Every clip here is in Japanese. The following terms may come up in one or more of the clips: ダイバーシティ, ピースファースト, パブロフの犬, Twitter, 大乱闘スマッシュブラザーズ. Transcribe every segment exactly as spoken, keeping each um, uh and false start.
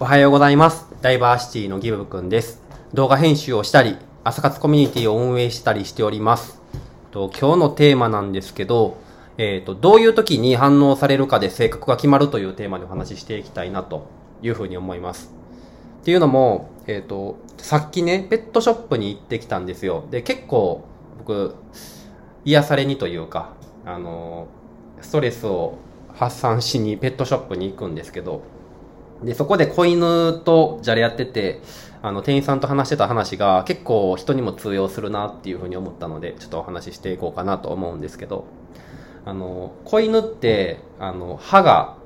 おはようございます。ダイバーシティのギブくんです。動画編集をしたり、朝活コミュニティを運営したりしております。と今日のテーマなんですけど、えっと、どういう時に反応されるかで性格が決まるというテーマでお話ししていきたいなというふうに思います。っていうのも、えっと、さっきね、ペットショップに行ってきたんですよ。で、結構僕、癒されにというか、あの、ストレスを発散しにペットショップに行くんですけど、で、そこで子犬とじゃれやってて、あの、店員さんと話してた話が結構人にも通用するなっていうふうに思ったので、ちょっとお話ししていこうかなと思うんですけど、あの、子犬って、あの、歯が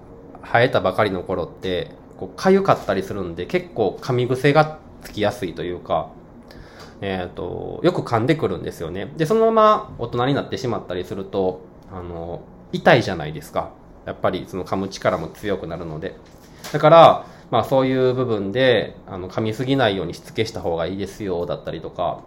生えたばかりの頃って、こう、痒かったりするんで、結構噛み癖がつきやすいというか、えっと、よく噛んでくるんですよね。で、そのまま大人になってしまったりすると、あの、痛いじゃないですか。やっぱりその噛む力も強くなるので。だから、まあそういう部分で、あの、噛みすぎないようにしつけした方がいいですよ、だったりとか、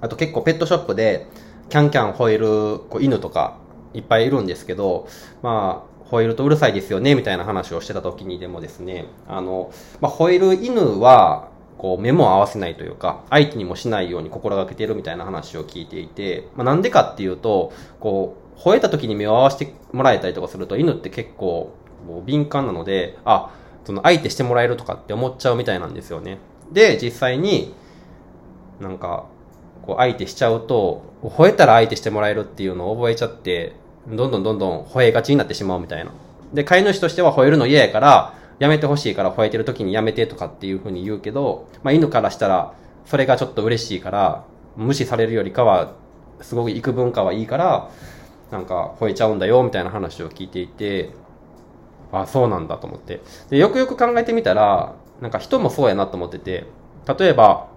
あと結構ペットショップで、キャンキャン吠えるこう犬とか、いっぱいいるんですけど、まあ、吠えるとうるさいですよね、みたいな話をしてた時にでもですね、あの、まあ吠える犬は、こう目も合わせないというか、相手にもしないように心がけているみたいな話を聞いていて、まあなんでかっていうと、こう、吠えた時に目を合わせてもらえたりとかすると、犬って結構、もう敏感なので、あ、その相手してもらえるとかって思っちゃうみたいなんですよね。で、実際に、なんか、こう相手しちゃうと、吠えたら相手してもらえるっていうのを覚えちゃって、どんどんどんどん吠えがちになってしまうみたいな。で、飼い主としては吠えるの嫌やから、やめてほしいから吠えてる時にやめてとかっていう風に言うけど、まあ犬からしたら、それがちょっと嬉しいから、無視されるよりかは、すごく幾分かはいいから、なんか吠えちゃうんだよみたいな話を聞いていて、あ、そうなんだと思って。で、よくよく考えてみたら、なんか人もそうやなと思ってて、例えば、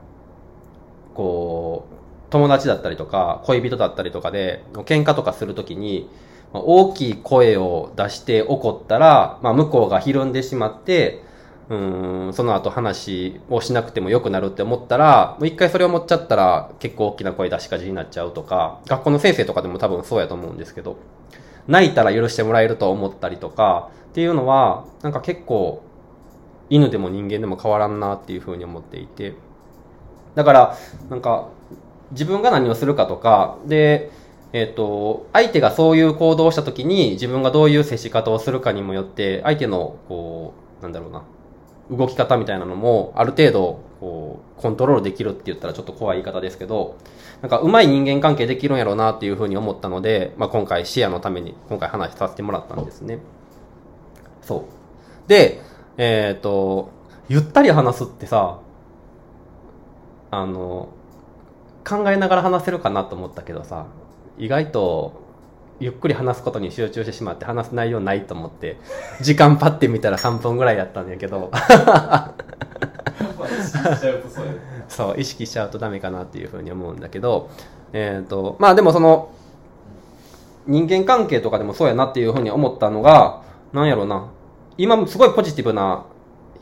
こう、友達だったりとか、恋人だったりとかで、喧嘩とかするときに、大きい声を出して怒ったら、まあ、向こうがひるんでしまって、うーん、その後話をしなくても良くなるって思ったら、もう一回それを思っちゃったら、結構大きな声出しかじになっちゃうとか、学校の先生とかでも多分そうやと思うんですけど、泣いたら許してもらえると思ったりとかっていうのは、なんか結構犬でも人間でも変わらんなっていうふうに思っていて、だからなんか自分が何をするかとかで、えっと相手がそういう行動をした時に自分がどういう接し方をするかにもよって、相手のこう、なんだろうな、動き方みたいなのもある程度こうコントロールできるって言ったらちょっと怖い言い方ですけど、なんかうまい人間関係できるんやろうなっていうふうに思ったので、まあ、今回シェアのために今回話させてもらったんですね。そう。で、えっと、ゆったり話すってさ、あの、考えながら話せるかなと思ったけどさ、意外とゆっくり話すことに集中してしまって話す内容ないと思って、時間パッて見たらさんぷんぐらいやったんやけど。そう、意識しちゃうとダメかなっていうふうに思うんだけど、えっと、まあでもその、人間関係とかでもそうやなっていうふうに思ったのが、なんやろうな、今すごいポジティブな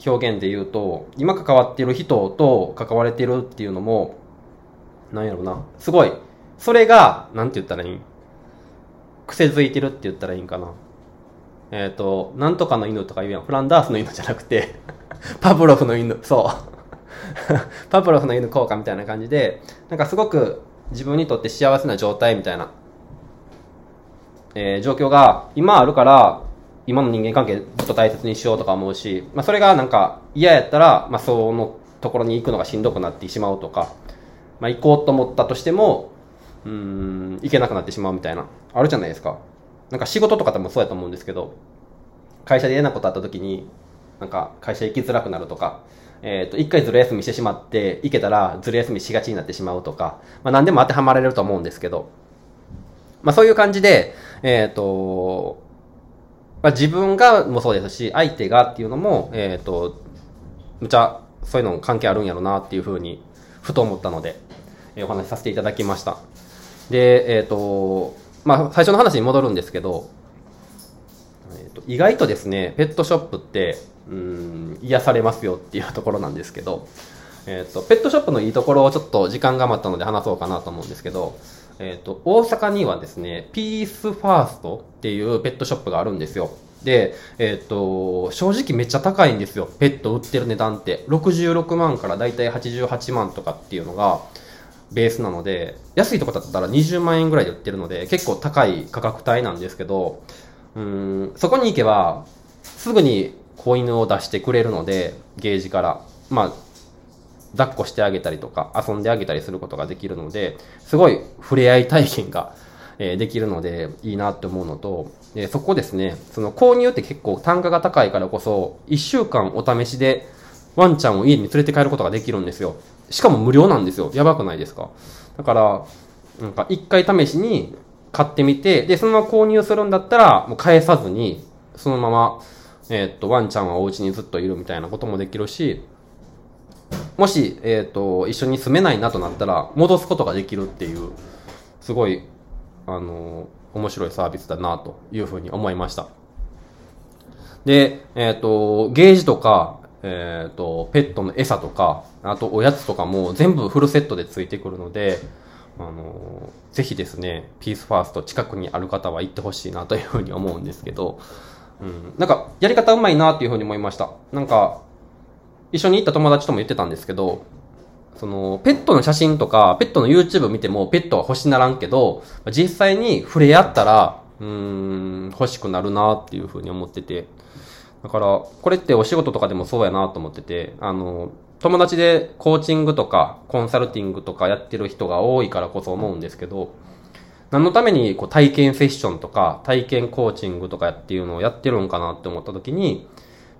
表現で言うと、今関わっている人と関われているっていうのも、なんやろうな、すごい、それが、なんて言ったらいいん？癖づいてるって言ったらいいんかな。えっと、なんとかの犬とか言うやん。フランダースの犬じゃなくて、パブロフの犬、そう。パブロフの犬効果みたいな感じで、なんかすごく自分にとって幸せな状態みたいな、えー、状況が今あるから、今の人間関係ずっと大切にしようとか思うし、まあそれがなんか嫌やったら、まあそのところに行くのがしんどくなってしまうとか、まあ行こうと思ったとしても、うーん、行けなくなってしまうみたいな、あるじゃないですか。なんか仕事とかでもそうやと思うんですけど、会社で嫌なことあった時に、なんか会社行きづらくなるとか、えっと、一回ずる休みしてしまって、行けたらずる休みしがちになってしまうとか、まあ何でも当てはまれると思うんですけど、まあそういう感じで、えっと、まあ自分がもそうですし、相手がっていうのも、えっと、むちゃそういうの関係あるんやろなっていうふうに、ふと思ったので、えー、お話しさせていただきました。で、えっと、まあ最初の話に戻るんですけど、えっと、意外とですね、ペットショップって、うーん、癒されますよっていうところなんですけど、えっと、ペットショップのいいところをちょっと時間が余ったので話そうかなと思うんですけど、えっと、大阪にはですね、ピースファーストっていうペットショップがあるんですよ。で、えっと、正直めっちゃ高いんですよ。ペット売ってる値段って。ろくじゅうろくまんからだいたいはちじゅうはちまんとかっていうのがベースなので、安いとこだったらにじゅうまんえんぐらいで売ってるので、結構高い価格帯なんですけど、うーん、そこに行けば、すぐに子犬を出してくれるので、ゲージから。まあ、抱っこしてあげたりとか、遊んであげたりすることができるので、すごい触れ合い体験が、えー、できるので、いいなって思うのと、でそこですね、その購入って結構単価が高いからこそ、いっしゅうかんお試しでワンちゃんを家に連れて帰ることができるんですよ。しかも無料なんですよ。やばくないですか？だから、なんか一回試しに買ってみて、で、そのまま購入するんだったら、もう返さずに、そのまま、えっと、ワンちゃんはお家にずっといるみたいなこともできるし、もし、えっと、一緒に住めないなとなったら、戻すことができるっていう、すごい、あの、面白いサービスだな、というふうに思いました。で、えっと、ゲージとか、えっと、ペットの餌とか、あとおやつとかも全部フルセットでついてくるので、あの、ぜひですね、ピースファースト近くにある方は行ってほしいな、というふうに思うんですけど、うん、なんか、やり方うまいな、というふうに思いました。なんか、一緒に行った友達とも言ってたんですけど、その、ペットの写真とか、ペットの YouTube 見てもペットは欲しならんけど、実際に触れ合ったら、うーん、欲しくなるなっていう風に思ってて。だから、これってお仕事とかでもそうやなと思ってて、あの、友達でコーチングとかコンサルティングとかやってる人が多いからこそ思うんですけど、何のためにこう体験セッションとか体験コーチングとかっていうのをやってるんかなって思った時に、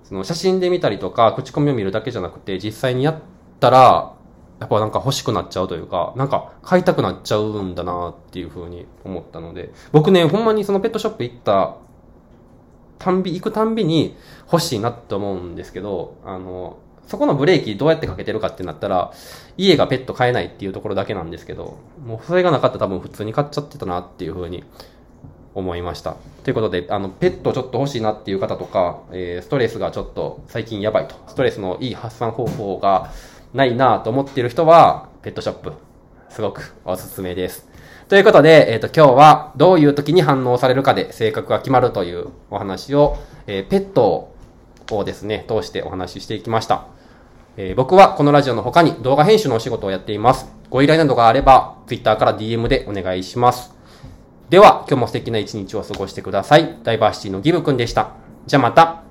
その写真で見たりとか口コミを見るだけじゃなくて実際にやったらやっぱなんか欲しくなっちゃうというか、なんか買いたくなっちゃうんだなっていう風に思ったので、僕ねほんまにそのペットショップ行ったたんび行くたんびに欲しいなって思うんですけど、あのそこのブレーキどうやってかけてるかってなったら家がペット飼えないっていうところだけなんですけど、もうそれがなかったら多分普通に買っちゃってたなっていう風に思いました。ということで、あの、ペットちょっと欲しいなっていう方とか、えー、ストレスがちょっと最近やばいと、ストレスのいい発散方法がないなと思っている人は、ペットショップ、すごくおすすめです。ということで、えっと、今日はどういう時に反応されるかで性格が決まるというお話を、えー、ペットをですね、通してお話ししていきました。えー、僕はこのラジオの他に動画編集のお仕事をやっています。ご依頼などがあれば、Twitter から ディーエム でお願いします。では、今日も素敵な一日を過ごしてください。ダイバーシティのギブくんでした。じゃあまた。